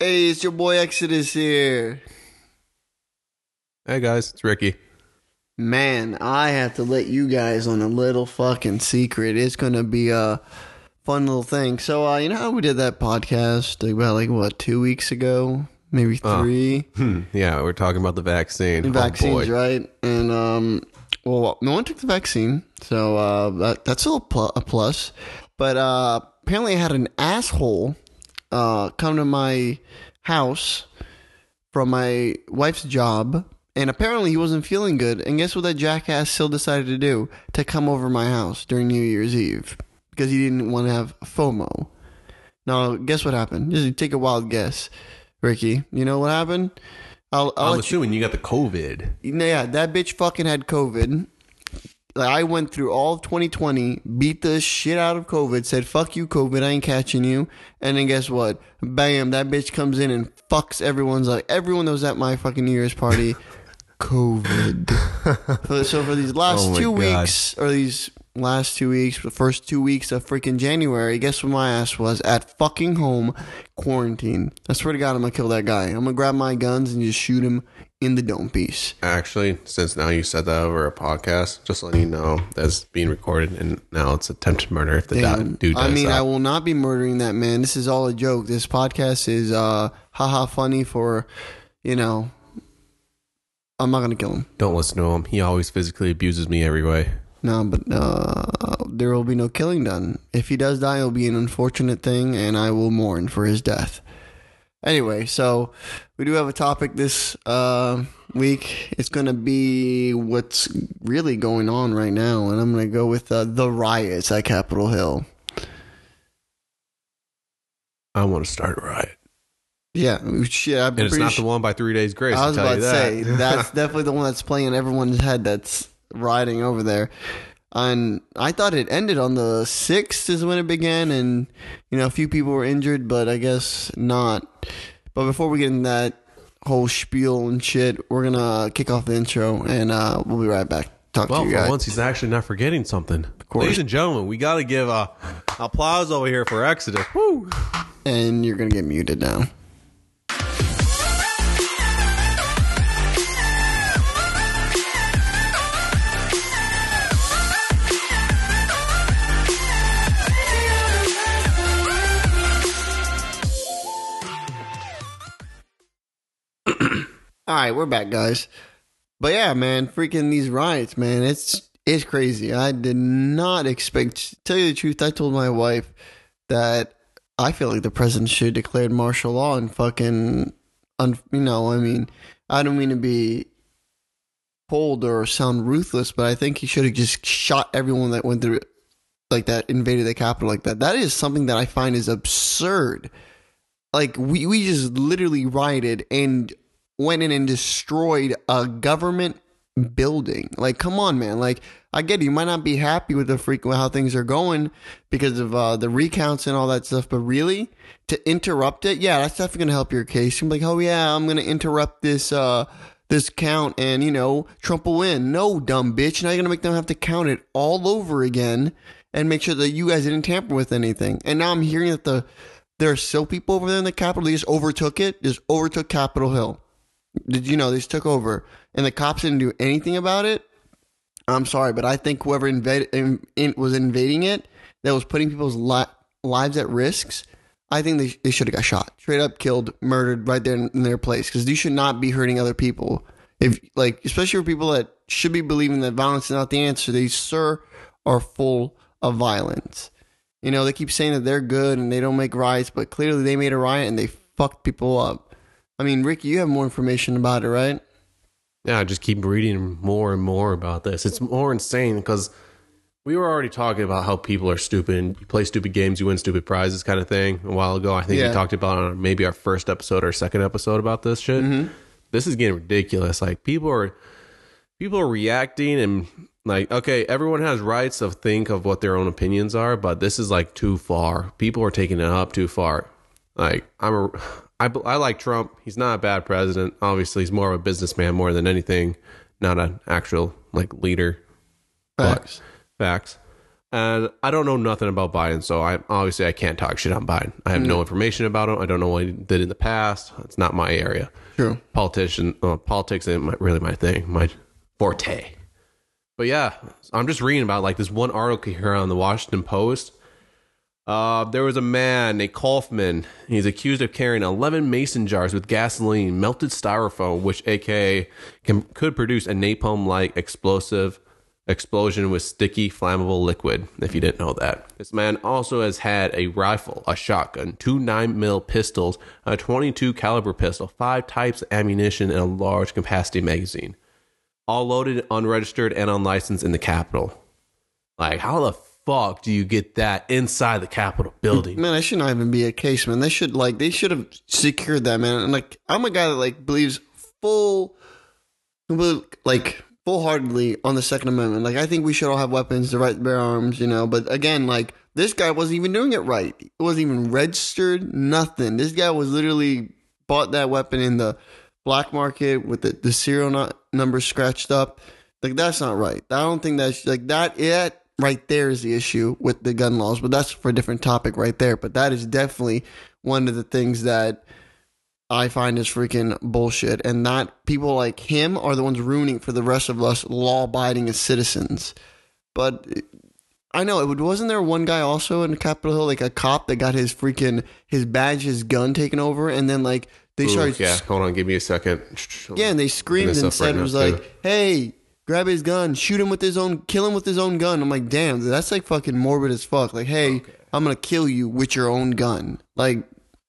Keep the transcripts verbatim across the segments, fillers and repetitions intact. Hey, it's your boy Exodus here. Hey guys, it's Ricky. Man, I have to let you guys on a little fucking secret. It's gonna be a fun little thing. So, uh, you know how we did that podcast about like what two weeks ago, maybe three. Uh, hmm, yeah, we're talking about the vaccine. The vaccines, oh right? And um, well, no one took the vaccine, so uh, that, that's a, pl- a plus. But uh, apparently, I had an asshole uh come to my house from my wife's job, and apparently he wasn't feeling good, and guess what that jackass still decided to do? To come over my house during New Year's Eve because he didn't want to have FOMO. Now guess what happened? Just take a wild guess, Ricky. You know what happened? I'll, I'll I'm assuming you-, you got the COVID. Yeah, that bitch fucking had COVID. Like, I went through all of twenty twenty, beat the shit out of COVID, said, fuck you, COVID, I ain't catching you. And then guess what? Bam, that bitch comes in and fucks everyone's like, everyone that was at my fucking New Year's party, COVID. So for these last oh two God. weeks, or these last two weeks, the first two weeks of freaking January, guess what my ass was? At fucking home, quarantine. I swear to God, I'm going to kill that guy. I'm going to grab my guns and just shoot him in the dome piece. Actually, since now you said that over a podcast, just letting you know that's being recorded, and now it's attempted murder if the Damn. dude does I mean, that. I will not be murdering that man. This is all a joke. This podcast is uh, haha funny for, you know, I'm not going to kill him. Don't listen to him. He always physically abuses me every way. No, but uh, there will be no killing done. If he does die, it'll be an unfortunate thing, and I will mourn for his death. Anyway, so we do have a topic this uh, week. It's going to be what's really going on right now, and I'm going to go with uh, the riots at Capitol Hill. I want to start a riot. Yeah, shit. I'm and it's not sure. the one by three days grace. I was I'll tell about you to that. say that's definitely the one that's playing in everyone's head. That's rioting over there. And I thought it ended on the sixth is when it began, and you know a few people were injured, but I guess not. But before we get into that whole spiel and shit, we're gonna kick off the intro, and uh, we'll be right back. Talk well, to you guys. Well, for once he's actually not forgetting something. Of course. Ladies and gentlemen, we gotta give uh, applause over here for Exodus. Woo! And you're gonna get muted now. All right, we're back, guys. But yeah, man, freaking these riots, man. It's it's crazy. I did not expect... To tell you the truth, I told my wife that I feel like the president should declare martial law and fucking... Un, you know, I mean, I don't mean to be cold or sound ruthless, but I think he should have just shot everyone that went through... Like that, invaded the Capitol like that. That is something that I find is absurd. Like, we, we just literally rioted and... went in and destroyed a government building. Like, come on, man. Like, I get it. You might not be happy with the freak, how things are going because of uh, the recounts and all that stuff. But really, to interrupt it, yeah, that's definitely going to help your case. You're like, oh, yeah, I'm going to interrupt this uh, this count and, you know, Trump will win. No, dumb bitch. Now you're going to make them have to count it all over again and make sure that you guys didn't tamper with anything. And now I'm hearing that the there are still people over there in the Capitol. They just overtook it. Just overtook Capitol Hill. Did you know they just took over and the cops didn't do anything about it? I'm sorry, but I think whoever invaded in, in, was invading it, that was putting people's li- lives at risks. I think they, they should have got shot, straight up killed, murdered right there in, in their place, because you should not be hurting other people. If like, especially for people that should be believing that violence is not the answer, they sir are full of violence. You know, they keep saying that they're good and they don't make riots, but clearly they made a riot and they fucked people up. I mean, Ricky, you have more information about it, right? Yeah, I just keep reading more and more about this. It's more insane because we were already talking about how people are stupid. You play stupid games, you win stupid prizes kind of thing a while ago. I think yeah. we talked about on maybe our first episode or second episode about this shit. Mm-hmm. This is getting ridiculous. Like, people are people are reacting and like, okay, everyone has rights to think of what their own opinions are, but this is like too far. People are taking it up too far. Like, I'm a... I, I like Trump. He's not a bad president. Obviously, he's more of a businessman more than anything, not an actual like leader. Facts. Facts. And I don't know nothing about Biden, so I obviously I can't talk shit on Biden. I have mm. no information about him. I don't know what he did in the past. It's not my area. True. Politician, uh, politics isn't my, really my thing, my forte. But yeah, I'm just reading about like this one article here on the Washington Post. Uh, there was a man named Kaufman. He's accused of carrying eleven mason jars with gasoline, melted styrofoam, which A K A can, could produce a napalm-like explosive. Explosion with sticky flammable liquid, if you didn't know that. This man also has had a rifle, a shotgun, two nine millimeter pistols, a twenty-two caliber pistol, five types of ammunition, and a large capacity magazine. All loaded, unregistered, and unlicensed in the Capitol. Like, how the fuck do you get that inside the Capitol building? Man, I should not even be a case, man. They should, like, they should have secured that, man. And, like, I'm a guy that, like, believes full, like... wholeheartedly on the Second Amendment. Like, I think we should all have weapons, the right to bear arms, you know, but again, like, this guy wasn't even doing it right. It wasn't even registered, nothing. This guy was literally bought that weapon in the black market with the, the serial no- number scratched up. Like, that's not right. I don't think that's, like, that it right there is the issue with the gun laws, but that's for a different topic right there. But that is definitely one of the things that I find is freaking bullshit, and that people like him are the ones ruining for the rest of us law-abiding as citizens. But I know it wasn't there one guy also in Capitol Hill, like a cop that got his freaking his badge, his gun taken over, and then like they Ooh, started. Yeah, hold on, give me a second. Yeah, and they screamed and said right it was now, like, too. "Hey, grab his gun, shoot him with his own, kill him with his own gun." I'm like, damn, that's like fucking morbid as fuck. Like, hey, okay. I'm gonna kill you with your own gun, like.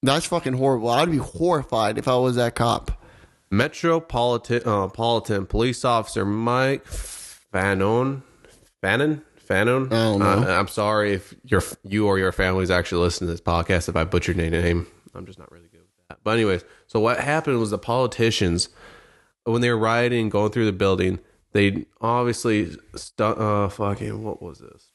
That's fucking horrible. I'd be horrified if I was that cop. Metropolitan uh, Politan police officer Mike Fanon, Fanon, Fanon. Uh, I'm sorry if your you or your family's actually listening to this podcast. If I butchered your name, I'm just not really good with that. But anyways, so what happened was the politicians, when they were rioting, going through the building, they obviously stu- uh fucking what was this?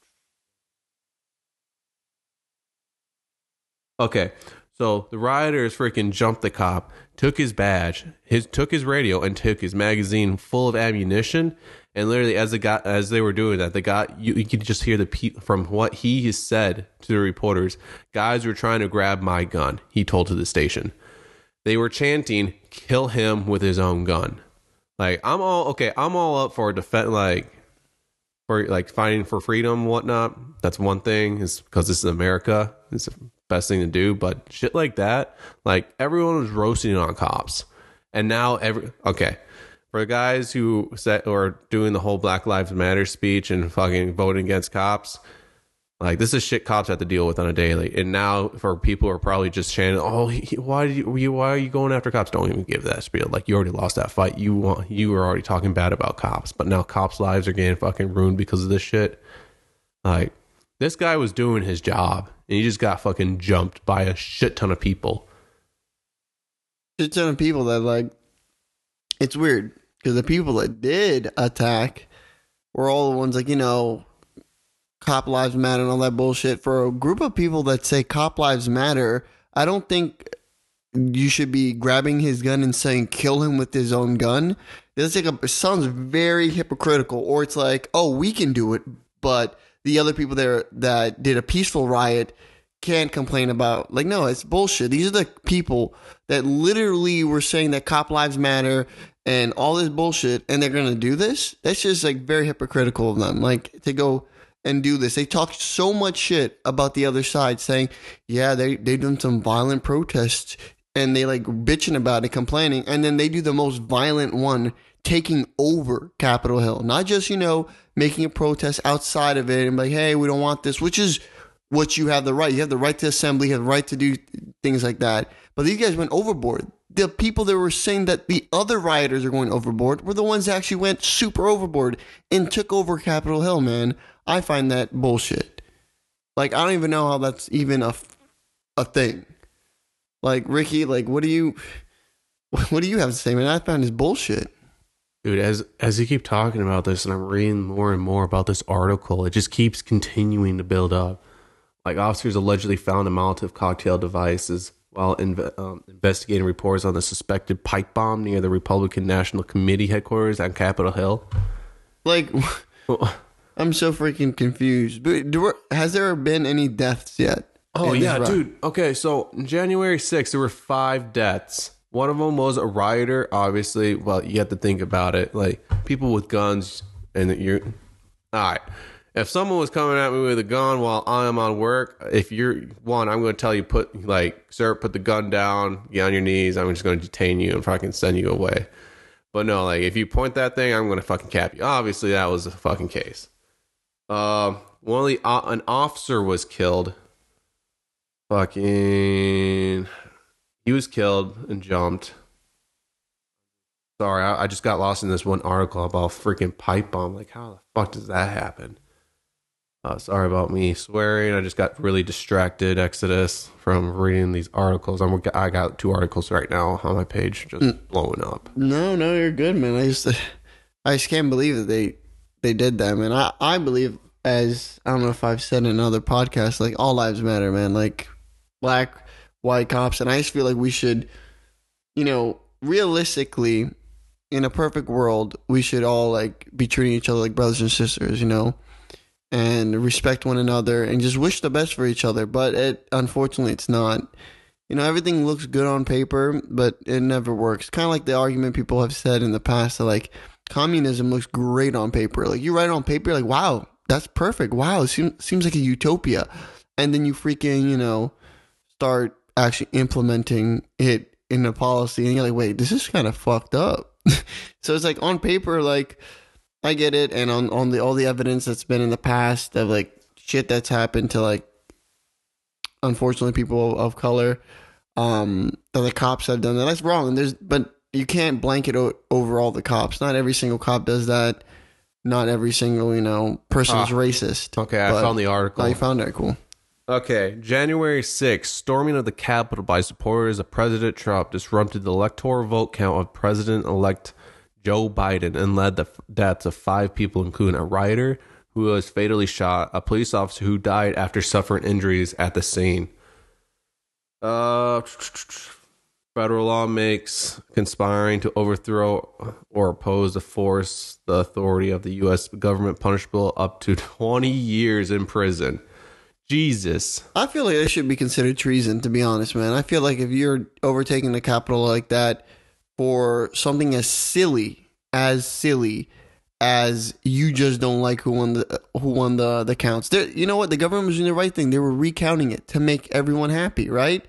Okay. So the rioters freaking jumped the cop, took his badge, his took his radio, and took his magazine full of ammunition. And literally, as the guy, as they were doing that, the guy you, you could just hear the pe- from what he has said to the reporters. Guys were trying to grab my gun. He told to the station. They were chanting, "Kill him with his own gun." Like I'm all okay. I'm all up for defense, like for like fighting for freedom, and whatnot. That's one thing, is because this is America. It's best thing to do, but shit like that, like everyone was roasting on cops, and now every okay for guys who set or doing the whole Black Lives Matter speech and fucking voting against cops, like this is shit cops have to deal with on a daily. And now for people who are probably just chanting, "Oh, he, why did you? Why are you going after cops?" Don't even give that spiel. Like you already lost that fight. You want you were already talking bad about cops, but now cops' lives are getting fucking ruined because of this shit. Like this guy was doing his job. And he just got fucking jumped by a shit ton of people. Shit ton of people that, like, it's weird. Because the people that did attack were all the ones, like, you know, cop lives matter and all that bullshit. For a group of people that say cop lives matter, I don't think you should be grabbing his gun and saying kill him with his own gun. That's like a, it sounds very hypocritical. Or it's like, oh, we can do it, but... the other people there that did a peaceful riot can't complain about, like, no, it's bullshit. These are the people that literally were saying that cop lives matter and all this bullshit, and they're going to do this. That's just like very hypocritical of them, like to go and do this. They talked so much shit about the other side saying, yeah, they, they've done some violent protests and they like bitching about it, complaining. And then they do the most violent one, taking over Capitol Hill, not just, you know, making a protest outside of it and like, hey, we don't want this, which is what you have the right. You have the right to assembly, you have the right to do things like that. But these guys went overboard. The people that were saying that the other rioters are going overboard were the ones that actually went super overboard and took over Capitol Hill, man. I find that bullshit. Like, I don't even know how that's even a, a thing. Like, Ricky, like, what do you, what do you have to say, man? I found this bullshit. Dude, as as you keep talking about this, and I'm reading more and more about this article, it just keeps continuing to build up. Like, officers allegedly found a Molotov cocktail devices while inv- um, investigating reports on the suspected pipe bomb near the Republican National Committee headquarters on Capitol Hill. Like, I'm so freaking confused. But do, has there been any deaths yet? Oh, yeah, dude. Okay, so January sixth, there were five deaths. One of them was a rioter, obviously. Well, you have to think about it. Like, people with guns and you're... All right. If someone was coming at me with a gun while I am on work, if you're... One, I'm going to tell you, put, like, sir, put the gun down. Get on your knees. I'm just going to detain you and fucking send you away. But no, like, if you point that thing, I'm going to fucking cap you. Obviously, that was the fucking case. Um, one of the, uh, an officer was killed. Fucking, he was killed and jumped. Sorry, I, I just got lost in this one article about freaking pipe bomb. Like, how the fuck does that happen? Uh, sorry about me swearing. I just got really distracted, Exodus, from reading these articles. I'm I got two articles right now on my page, just mm. blowing up. No, no, you're good, man. I just, I just can't believe that they. They did that, man. I, I believe, as I don't know if I've said in other podcasts, like, all lives matter, man. Like, black, white cops. And I just feel like we should, you know, realistically, in a perfect world, we should all, like, be treating each other like brothers and sisters, you know, and respect one another and just wish the best for each other. But it, unfortunately, it's not. You know, everything looks good on paper, but it never works. Kind of like the argument people have said in the past that, like, communism looks great on paper. Like, you write it on paper, like, wow, that's perfect. Wow, it seems, seems like a utopia. And then you freaking, you know, start actually implementing it in a policy. And you're like, wait, this is kind of fucked up. So it's like, on paper, like, I get it. And on, on the all the evidence that's been in the past of, like, shit that's happened to, like, unfortunately, people of color, um, that the cops have done that. That's wrong. And there's, but you can't blanket o- over all the cops. Not every single cop does that. Not every single, you know, person is ah, racist. Okay, I found the article. I found it. Cool. Okay, January sixth, storming of the Capitol by supporters of President Trump disrupted the electoral vote count of President-elect Joe Biden and led the f- deaths of five people, including a rioter who was fatally shot, a police officer who died after suffering injuries at the scene. Uh... Federal law makes conspiring to overthrow or oppose the force, the authority of the U S government punishable up to twenty years in prison. Jesus. I feel like it should be considered treason, to be honest, man. I feel like if you're overtaking the Capitol like that for something as silly, as silly as you just don't like who won the who won the, the counts. There, you know what? The government was doing the right thing. They were recounting it to make everyone happy, right?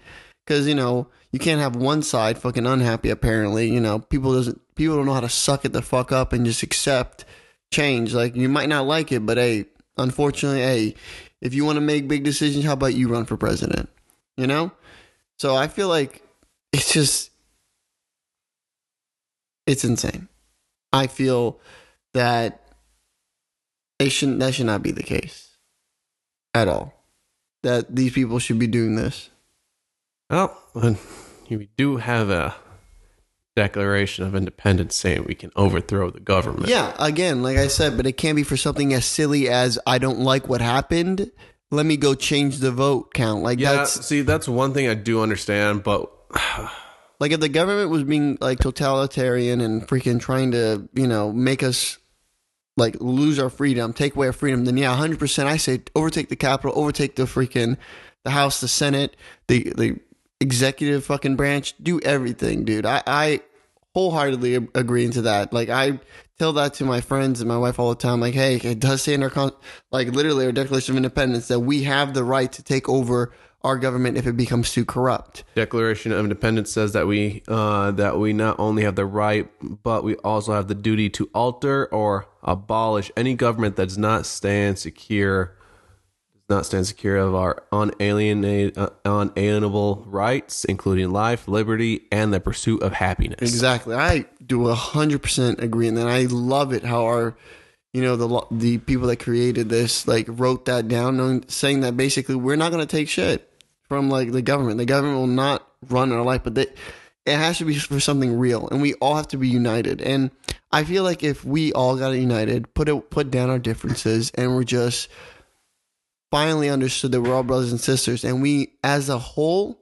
Because, you know... You can't have one side fucking unhappy, apparently. You know, people doesn't people don't know how to suck it the fuck up and just accept change. Like, you might not like it, but hey, unfortunately, hey, if you want to make big decisions, how about you run for president? You know? So I feel like it's just, it's insane. I feel that it shouldn't that should not be the case at all. That these people should be doing this. Well, we do have a Declaration of Independence saying we can overthrow the government. Yeah, again, like I said, but it can't be for something as silly as I don't like what happened. Let me go change the vote count. Like, yeah, that's, see, that's one thing I do understand, but like if the government was being like totalitarian and freaking trying to, you know, make us like lose our freedom, take away our freedom, then yeah, one hundred percent I say overtake the Capitol, overtake the freaking the House, the Senate, the the executive fucking branch, do everything, dude. I, I wholeheartedly agree into that. Like, I tell that to my friends and my wife all the time. Like, hey, it does say in our con- like literally our Declaration of Independence that we have the right to take over our government if it becomes too corrupt. Declaration of Independence says that we uh, that we not only have the right, but we also have the duty to alter or abolish any government that does not stand secure. Not stand secure of our unalienate, uh, unalienable rights, including life, liberty, and the pursuit of happiness. Exactly, I do a hundred percent agree, and then I love it how our, you know, the the people that created this like wrote that down, knowing, saying that basically we're not going to take shit from like the government. The government will not run our life, but they, it has to be for something real, and we all have to be united. And I feel like if we all got united, put it, put down our differences, and we're just finally understood that we're all brothers and sisters, and we as a whole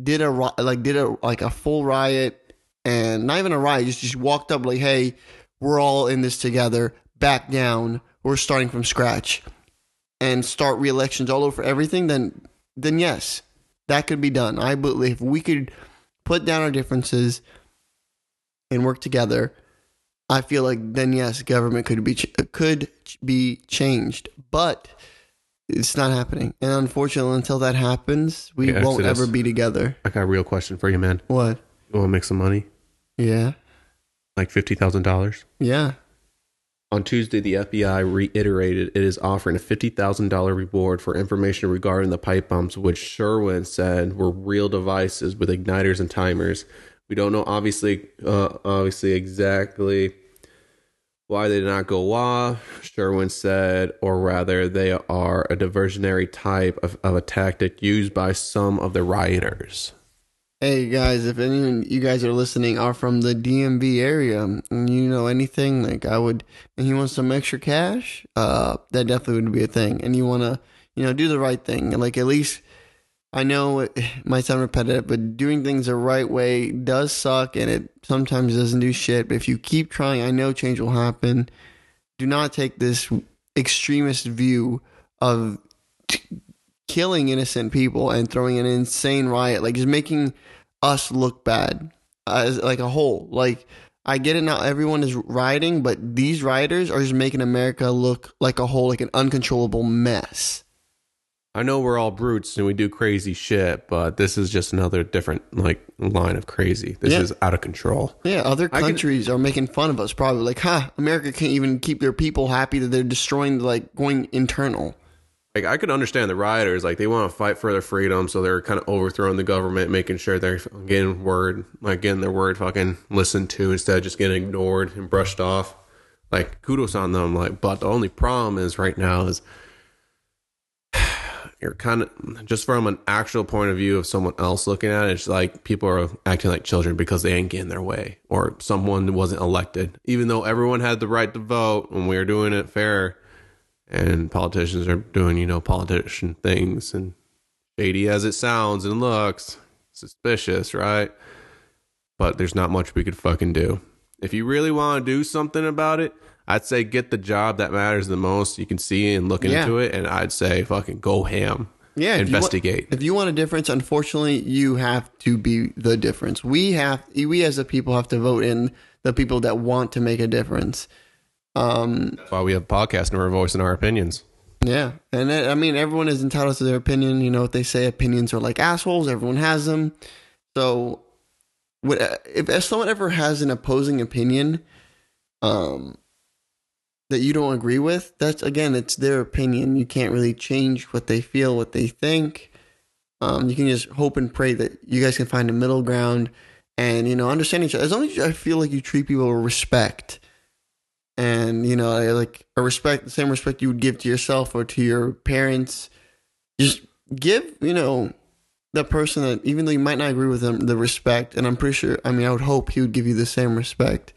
did a like did a like a full riot, and not even a riot, just just walked up like, hey, we're all in this together, back down, or starting from scratch and start re-elections all over everything, then then yes, that could be done. I believe if we could put down our differences and work together, I feel like then yes, government could be could be changed. But it's not happening, and unfortunately, until that happens, we yeah, won't ever be together. I got a real question for you, man. What? You want to make some money? Yeah. Like fifty thousand dollars? Yeah. On Tuesday, the F B I reiterated it is offering a fifty thousand dollars reward for information regarding the pipe bombs, which Sherwin said were real devices with igniters and timers. We don't know, obviously, uh, obviously exactly why they did not go off, Sherwin said, or rather they are a diversionary type of, of a tactic used by some of the rioters. Hey guys, if any of you guys are listening are from the D M V area and you know anything, like I would, and you want some extra cash, uh, that definitely would be a thing. And you want to, you know, do the right thing. And like, at least I know it might sound repetitive, but doing things the right way does suck and it sometimes doesn't do shit. But if you keep trying, I know change will happen. Do not take this extremist view of t- killing innocent people and throwing an insane riot, like just making us look bad as like a whole. Like I get it, not everyone is rioting, but these rioters are just making America look like a whole, like an uncontrollable mess. I know we're all brutes and we do crazy shit, but this is just another different like line of crazy. This yeah. is out of control. Yeah, other countries can, are making fun of us probably, like, ha, America can't even keep their people happy that they're destroying, like going internal. Like, I could understand the rioters, like, they want to fight for their freedom, so they're kind of overthrowing the government, making sure they're getting word, like, getting their word fucking listened to instead of just getting ignored and brushed off. Like, kudos on them, like, but the only problem is right now is you're kind of, just from an actual point of view of someone else looking at it, it's like people are acting like children because they ain't getting their way, or someone wasn't elected, even though everyone had the right to vote, and we were doing it fair. And politicians are doing, you know, politician things, and shady as it sounds and looks, suspicious, right? But there's not much we could fucking do. If you really want to do something about it, I'd say get the job that matters the most you can see and look yeah. into it. And I'd say fucking go ham. Yeah. Investigate. If you, want, if you want a difference, unfortunately, you have to be the difference. We have, we as the people have to vote in the people that want to make a difference. Um, That's why we have podcasts and we're voicing our opinions. Yeah. And that, I mean, everyone is entitled to their opinion. You know what they say, opinions are like assholes. Everyone has them. So what, if, if someone ever has an opposing opinion um, that you don't agree with, that's, again, it's their opinion. You can't really change what they feel, what they think. Um, you can just hope and pray that you guys can find a middle ground and, you know, understand each other. As long as you, I feel like you treat people with respect. And, you know, like a respect, the same respect you would give to yourself or to your parents. Just give, you know, that person that, even though you might not agree with them, the respect. And I'm pretty sure, I mean, I would hope he would give you the same respect.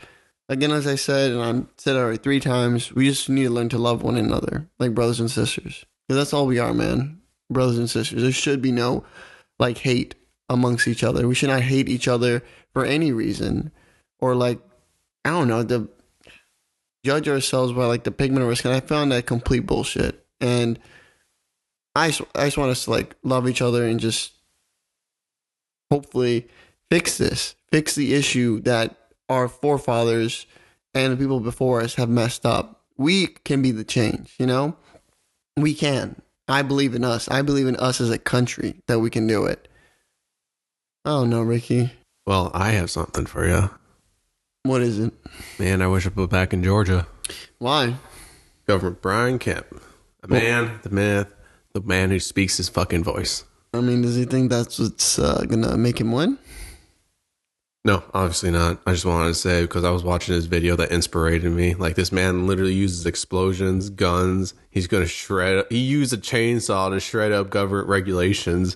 Again, as I said, and I said it already three times, we just need to learn to love one another, like brothers and sisters. Because that's all we are, man. Brothers and sisters. There should be no, like, hate amongst each other. We should not hate each other for any reason. Or, like, I don't know, the... judge ourselves by like the pigment of our skin. I found that complete bullshit, and I just, I just want us to like love each other and just hopefully fix this, fix the issue that our forefathers and the people before us have messed up. We can be the change, you know. We can. I believe in us. I believe in us as a country that we can do it. Oh no, Ricky. Well, I have something for you. What is it? Man, I wish I was back in Georgia. Why? Governor Brian Kemp. A man, the myth, the man who speaks his fucking voice. I mean, does he think that's what's uh, going to make him win? No, obviously not. I just wanted to say, because I was watching his video that inspired me. Like, this man literally uses explosions, guns. He's going to shred up. He used a chainsaw to shred up government regulations.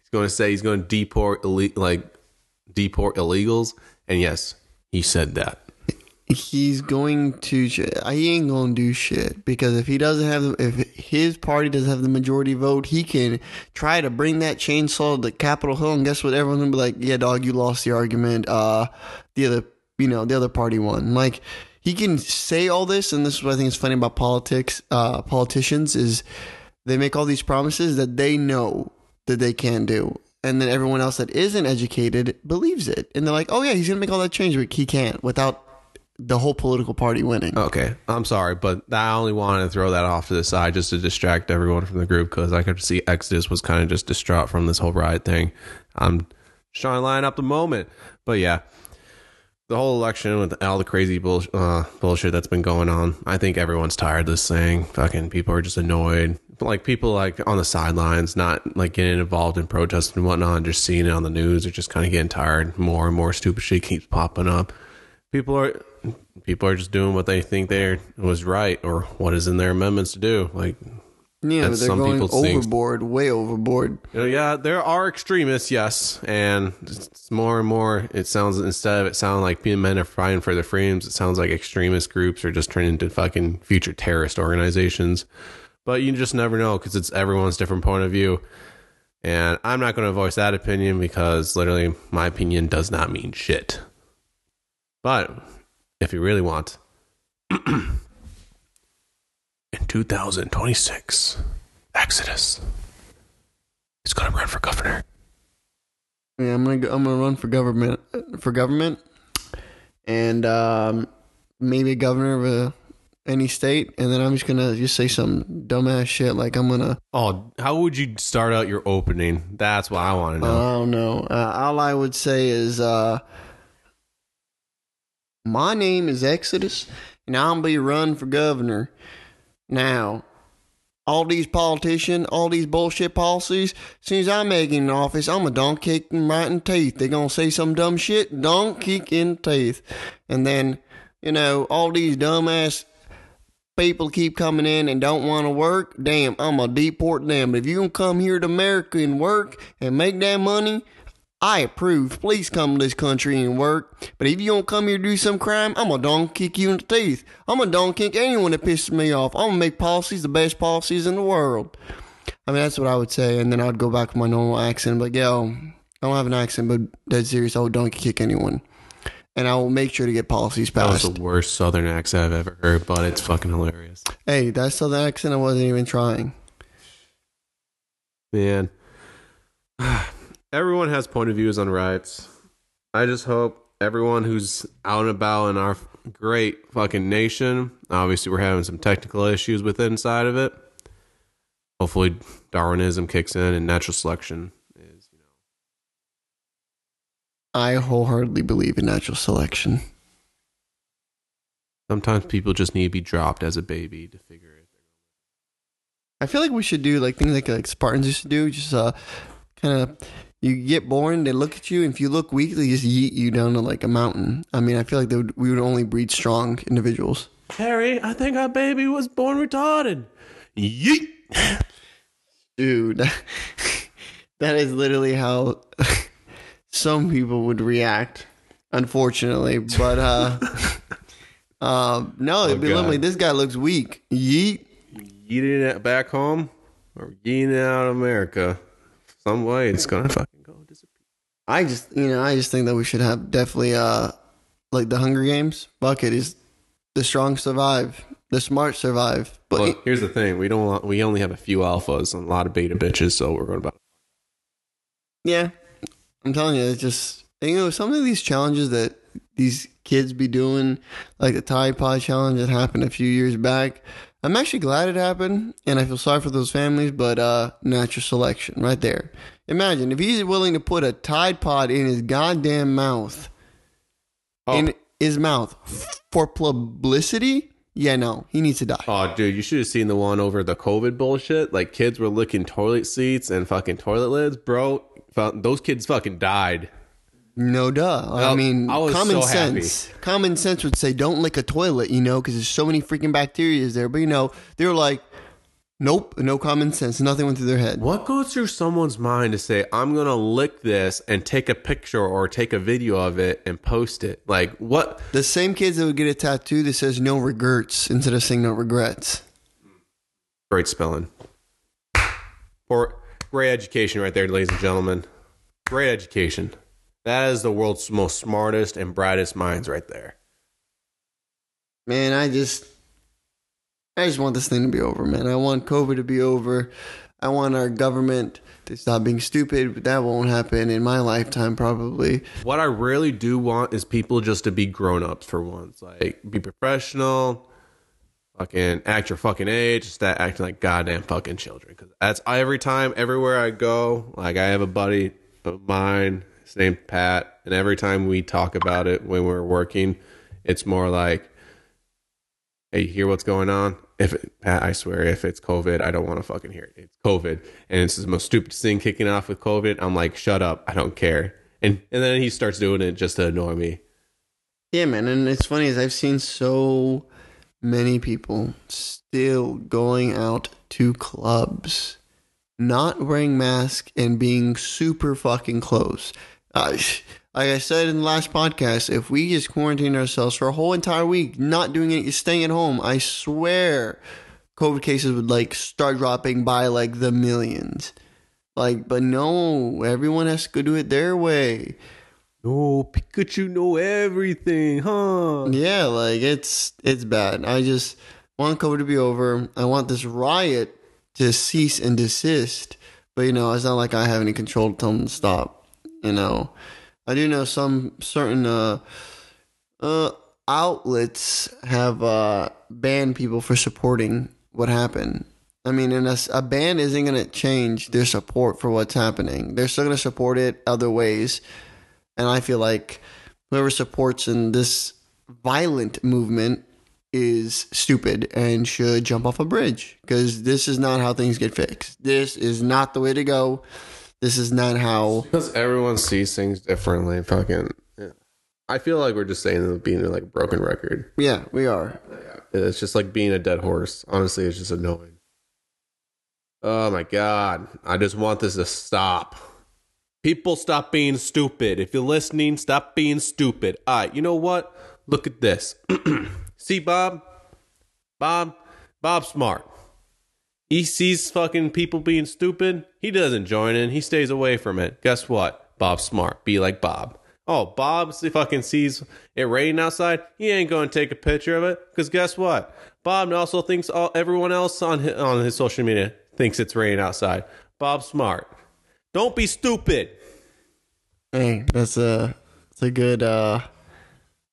He's going to say he's going to deport, ille- like, deport illegals. And yes... he said that. He's going to... he ain't going to do shit. Because if he doesn't have... if his party doesn't have the majority vote, he can try to bring that chainsaw to Capitol Hill. And guess what? Everyone's going to be like, yeah, dog, you lost the argument. Uh, the other... you know, the other party won. Like, he can say all this, and this is what I think is funny about politics, uh, politicians, is they make all these promises that they know that they can't do. And then everyone else that isn't educated believes it. And they're like, oh, yeah, he's going to make all that change, but he can't without the whole political party winning. Okay. I'm sorry, but I only wanted to throw that off to the side just to distract everyone from the group, because I could see Exodus was kind of just distraught from this whole riot thing. I'm just trying to line up the moment. But yeah, the whole election with all the crazy bull- uh, bullshit that's been going on, I think everyone's tired of this thing. Fucking people are just annoyed. Like people like on the sidelines, not like getting involved in protests and whatnot, just seeing it on the news, or just kind of getting tired. More and more stupid shit keeps popping up. People are... People are just doing what they think they was right, or what is in their amendments to do. Like, yeah, they're some going overboard, things. way overboard. You know, yeah, there are extremists, yes, and it's more and more. It sounds instead of it sounding like men are fighting for their freedoms, it sounds like extremist groups are just turning into fucking future terrorist organizations. But you just never know, because it's everyone's different point of view, and I'm not going to voice that opinion because literally my opinion does not mean shit. But if you really want, in two thousand twenty-six, Exodus is going to run for governor. Yeah, I'm going to I'm going to run for government for government, and um, maybe governor of uh, any state, and then I'm just going to just say some dumbass shit like I'm going to. Oh, how would you start out your opening? That's what I want to know. I don't know. Uh, all I would say is. Uh, My name is Exodus, and I'll be run for governor. Now, all these politicians, all these bullshit policies, as soon as I'm making an office, I'm a donk kicking right in teeth. They're going to say some dumb shit, donk kick in teeth. And then, you know, all these dumbass people keep coming in and don't want to work. Damn, I'm going to deport them. But if you're going to come here to America and work and make that money, I approve. Please come to this country and work. But if you don't come here to do some crime, I'm going to donk kick you in the teeth. I'm going to donk kick anyone that pisses me off. I'm going to make policies the best policies in the world. I mean, that's what I would say. And then I'd go back to my normal accent. But yeah, I don't have an accent, but that's serious. I would donk kick anyone. And I will make sure to get policies passed. That was the worst Southern accent I've ever heard, but it's fucking hilarious. Hey, that Southern accent, I wasn't even trying. Man. Everyone has point of views on riots. I just hope everyone who's out and about in our great fucking nation, obviously we're having some technical issues with inside of it. Hopefully Darwinism kicks in and natural selection is, you know. I wholeheartedly believe in natural selection. Sometimes people just need to be dropped as a baby to figure it out. I feel like we should do like things like, like Spartans used to do, just uh kind of. You get born, they look at you, and if you look weak, they just yeet you down to, like, a mountain. I mean, I feel like they would, we would only breed strong individuals. Harry, I think our baby was born retarded. Yeet! Dude, that is literally how some people would react, unfortunately. But, uh, uh no, it'd oh, be literally, this guy looks weak. Yeet. Yeeting it back home, or yeeting it out of America. Some way it's gonna fucking go disappear. I just, you know, I just think that we should have definitely, uh, like the Hunger Games bucket is the strong survive, the smart survive. But look, here's the thing: we don't, we only have a few alphas and a lot of beta bitches, so we're going about. Yeah, I'm telling you, it's just you know some of these challenges that these kids be doing, like the Tide Pod challenge that happened a few years back. I'm actually glad it happened, and I feel sorry for those families, but uh, natural selection right there. Imagine if he's willing to put a Tide Pod in his goddamn mouth, oh. in his mouth, for publicity? Yeah, no, he needs to die. Oh, dude, you should have seen the one over the COVID bullshit. Like, kids were licking toilet seats and fucking toilet lids. Bro, those kids fucking died. No duh. I mean, I common so sense. Happy. Common sense would say don't lick a toilet, you know, because there's so many freaking bacteria there. But, you know, they were like, nope, no common sense. Nothing went through their head. What goes through someone's mind to say, I'm going to lick this and take a picture or take a video of it and post it? Like, what? The same kids that would get a tattoo that says no regrets instead of saying no regrets. Great spelling. Or great education right there, ladies and gentlemen. Great education. That is the world's most smartest and brightest minds right there. man, I just, I just want this thing to be over, man. I want COVID to be over. I want our government to stop being stupid, but that won't happen in my lifetime, probably. What I really do want is people just to be grown-ups for once. Like, be professional, fucking act your fucking age, instead of acting like goddamn fucking children. Because that's every time, everywhere I go, like, I have a buddy of mine, his name's Pat, and every time we talk about it when we're working, it's more like, hey, you hear what's going on? If it, Pat, I swear, if it's COVID, I don't want to fucking hear it. It's COVID. And it's the most stupid thing kicking off with COVID. I'm like, shut up. I don't care. And and then he starts doing it just to annoy me. Yeah, man. And it's funny is I've seen so many people still going out to clubs, not wearing masks and being super fucking close. Uh, Like I said in the last podcast, if we just quarantine ourselves for a whole entire week, not doing it, staying at home, I swear COVID cases would like start dropping by like the millions. Like, but no, everyone has to go do it their way. No, Pikachu know everything, huh? Yeah, like it's it's bad. I just want COVID to be over. I want this riot to cease and desist. But you know, it's not like I have any control to tell them to stop, you know. I do know some certain uh, uh, outlets have uh, banned people for supporting what happened. I mean, and a, a ban isn't going to change their support for what's happening. They're still going to support it other ways. And I feel like whoever supports in this violent movement is stupid and should jump off a bridge, because this is not how things get fixed. This is not the way to go. This is not how... Because everyone sees things differently. Fucking... Yeah. I feel like we're just saying being like a broken record. Yeah, we are. Yeah. It's just like being a dead horse. Honestly, it's just annoying. Oh my God. I just want this to stop. People, stop being stupid. If you're listening, stop being stupid. All right, you know what? Look at this. See, Bob? Bob? Bob's smart. He sees fucking people being stupid. He doesn't join in. He stays away from it. Guess what? Bob's smart. Be like Bob. Oh, Bob fucking sees it raining outside. He ain't going to take a picture of it. Because guess what? Bob also thinks all, everyone else on his, on his social media thinks it's raining outside. Bob's smart. Don't be stupid. Hey, that's a, that's a good uh,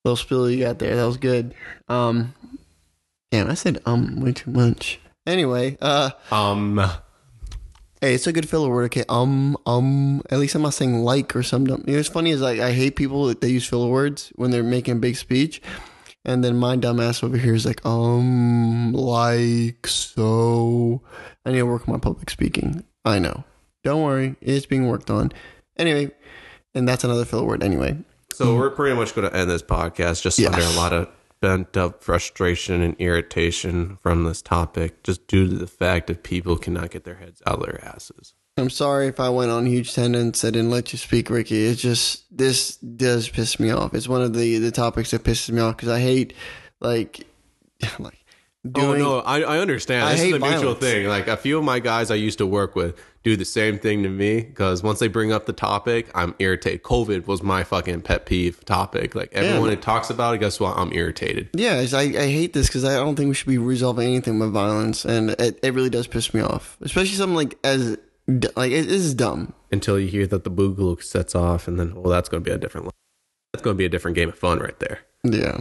little spiel you got there. That was good. Um, damn, I said um way too much. Anyway, uh, um, hey, it's a good filler word. Okay, um, um, at least I'm not saying like or something. You know, what's funny is like I hate people that they use filler words when they're making a big speech, and then my dumbass over here is like um, like, so. I need to work on my public speaking. I know. Don't worry, it's being worked on. Anyway, and that's another filler word. Anyway, so mm-hmm. we're pretty much going to end this podcast just yes. under a lot of bent up frustration and irritation from this topic, just due to the fact that people cannot get their heads out of their asses. I'm sorry if I went on huge tangents. I didn't let you speak, Ricky. It's just, this does piss me off. It's one of the, the topics that pisses me off because I hate, like, like doing... Oh, no, I, I understand. I this hate is a violence. Mutual thing. Like, a few of my guys I used to work with do the same thing to me because once they bring up the topic, I'm irritated. COVID was my fucking pet peeve topic. Like, everyone yeah. that talks about it, guess what? I'm irritated. Yeah, I, I hate this because I don't think we should be resolving anything with violence, and it, it really does piss me off. Especially something like as... Like, it is dumb. Until you hear that the boogaloo sets off, and then, well, that's going to be a different... That's going to be a different game of fun right there. Yeah.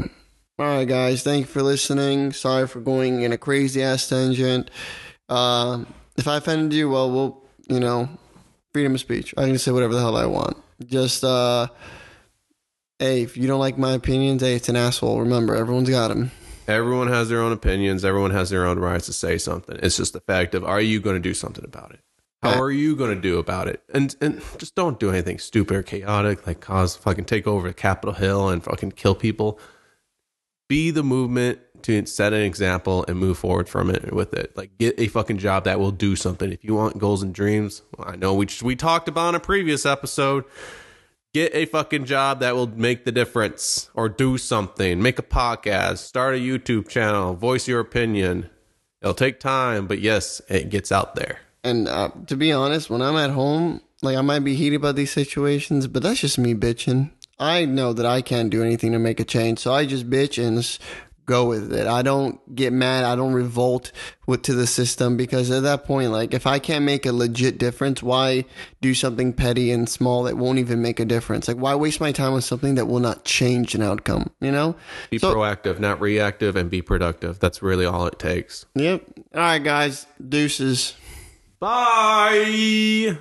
All right, guys. Thank you for listening. Sorry for going in a crazy-ass tangent. Uh, if I offended you, well, we'll, you know, freedom of speech. I can say whatever the hell I want. Just, uh, hey, if you don't like my opinions, hey, it's an asshole. Remember, everyone's got them. Everyone has their own opinions. Everyone has their own rights to say something. It's just the fact of, are you going to do something about it? How are you going to do about it? And and just don't do anything stupid or chaotic, like cause fucking take over Capitol Hill and fucking kill people. Be the movement to set an example and move forward from it with it. Like, get a fucking job that will do something. If you want goals and dreams, well, I know we we talked about in a previous episode, get a fucking job that will make the difference or do something. Make a podcast, start a YouTube channel, voice your opinion. It'll take time, but yes, it gets out there. And uh, to be honest, when I'm at home, like, I might be heated about these situations, but that's just me bitching. I know that I can't do anything to make a change, so I just bitch and go with it. I don't get mad. I don't revolt with to the system, because at that point, like, if I can't make a legit difference, why do something petty and small that won't even make a difference? Like, why waste my time on something that will not change an outcome, you know? Be so, proactive, not reactive, and be productive. That's really all it takes. Yep. All right, guys. Deuces. Bye.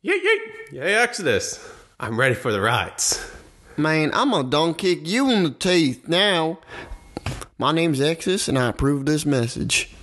Yay, yay. Yay, Exodus. I'm ready for the rides. Man, I'm gonna don't kick you in the teeth now. My name's Exodus, and I approve this message.